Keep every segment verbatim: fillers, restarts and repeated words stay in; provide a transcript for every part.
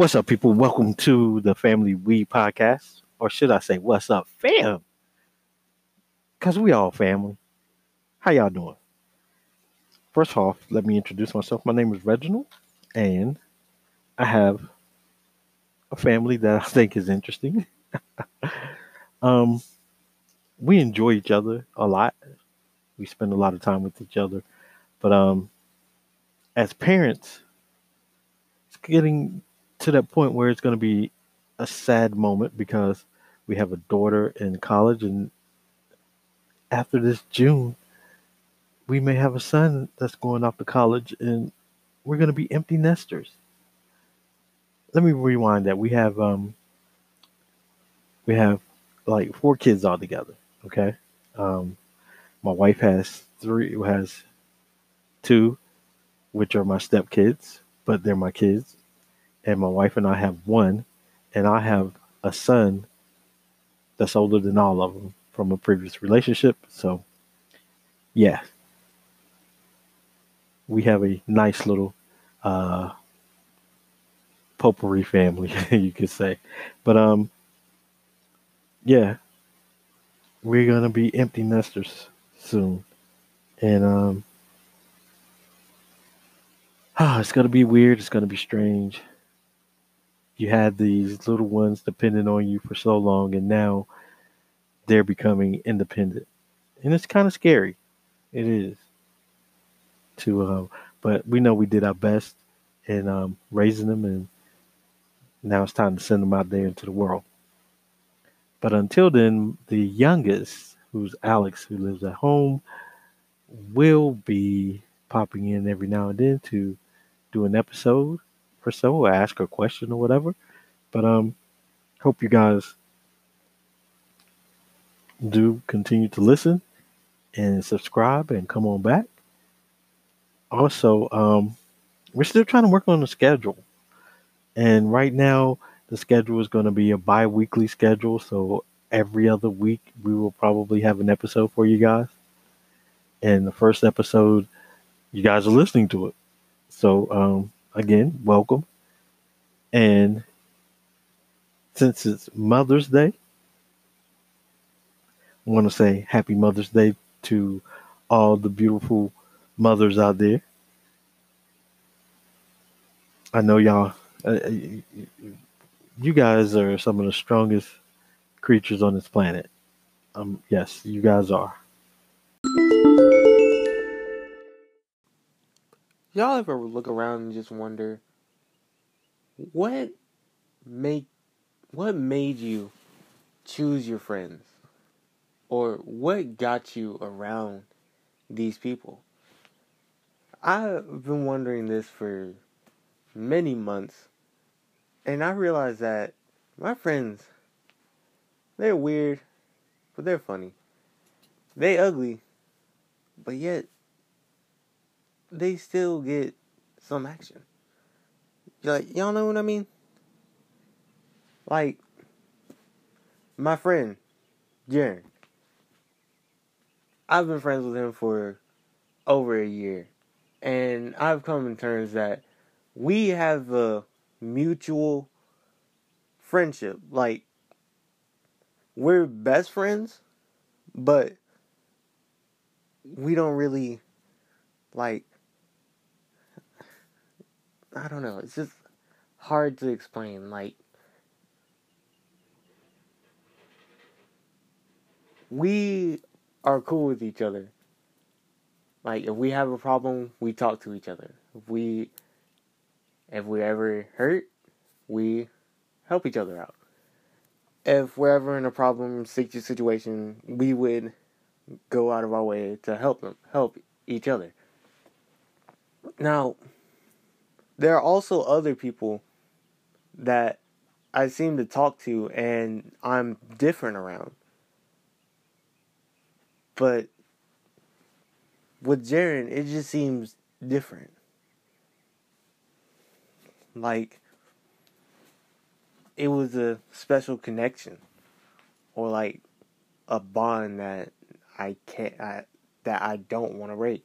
What's up, people? Welcome to the Family We podcast. Or should I say, what's up, fam? Because we all family. How y'all doing? First off, let me introduce myself. My name is Reginald, and I have a family that I think is interesting. um, we enjoy each other a lot. We spend a lot of time with each other. But um, as parents, it's getting to that point where it's going to be a sad moment because we have a daughter in college, and after this June, we may have a son that's going off to college, and we're going to be empty nesters. Let me rewind that. We have um, we have like four kids all together. Okay, um, my wife has three, has two, which are my stepkids, but they're my kids. And my wife and I have one, and I have a son that's older than all of them from a previous relationship. So, yeah, we have a nice little uh, potpourri family, you could say. But um, yeah, we're gonna be empty nesters soon, and um, ah, it's gonna be weird. It's gonna be strange. You had these little ones dependent on you for so long, and now they're becoming independent. And it's kind of scary. It is. To, um, but we know we did our best in um, raising them, and now it's time to send them out there into the world. But until then, the youngest, who's Alex, who lives at home, will be popping in every now and then to do an episode or so, or ask a question or whatever. But um hope you guys do continue to listen and subscribe and come on back. Also, um we're still trying to work on the schedule. And right now the schedule is going to be a bi-weekly schedule, so every other week we will probably have an episode for you guys. And the first episode, you guys are listening to it. So um again, welcome. And since it's Mother's Day, I want to say happy Mother's Day to all the beautiful mothers out there. I know y'all, uh, you guys are some of the strongest creatures on this planet. Um, yes, you guys are. Y'all ever look around and just wonder what make what made you choose your friends, or what got you around these people? I've been wondering this for many months, and I realized that my friends, they're weird, but they're funny. They ugly, but yet they still get some action. Like, y'all know what I mean? Like, my friend, Jaren. I've been friends with him for over a year. And I've come to terms that we have a mutual friendship. Like, we're best friends, but we don't really, like, I don't know. It's just hard to explain. Like, we are cool with each other. Like, if we have a problem, we talk to each other. If we, if we're ever hurt, we help each other out. If we're ever in a problem situation, we would go out of our way to help them, help each other. Now, there are also other people that I seem to talk to and I'm different around. But with Jaren, it just seems different. Like, it was a special connection, or like a bond that I can't, I, that I don't want to break.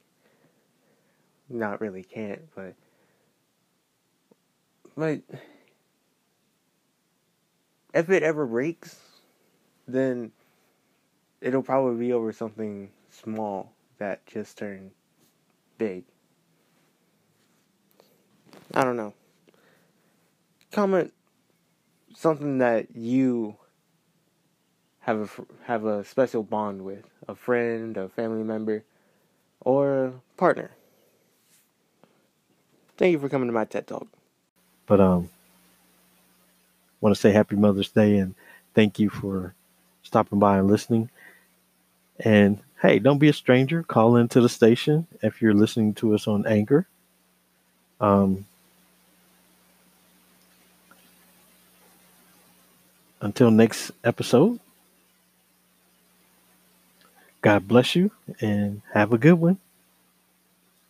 Not really can't, but... But if it ever breaks, then it'll probably be over something small that just turned big. I don't know. Comment something that you have a, have a special bond with. A friend, a family member, or a partner. Thank you for coming to my TED Talk. But um, want to say Happy Mother's Day and thank you for stopping by and listening. And hey, don't be a stranger. Call into the station if you're listening to us on Anchor. Um, until next episode, God bless you and have a good one.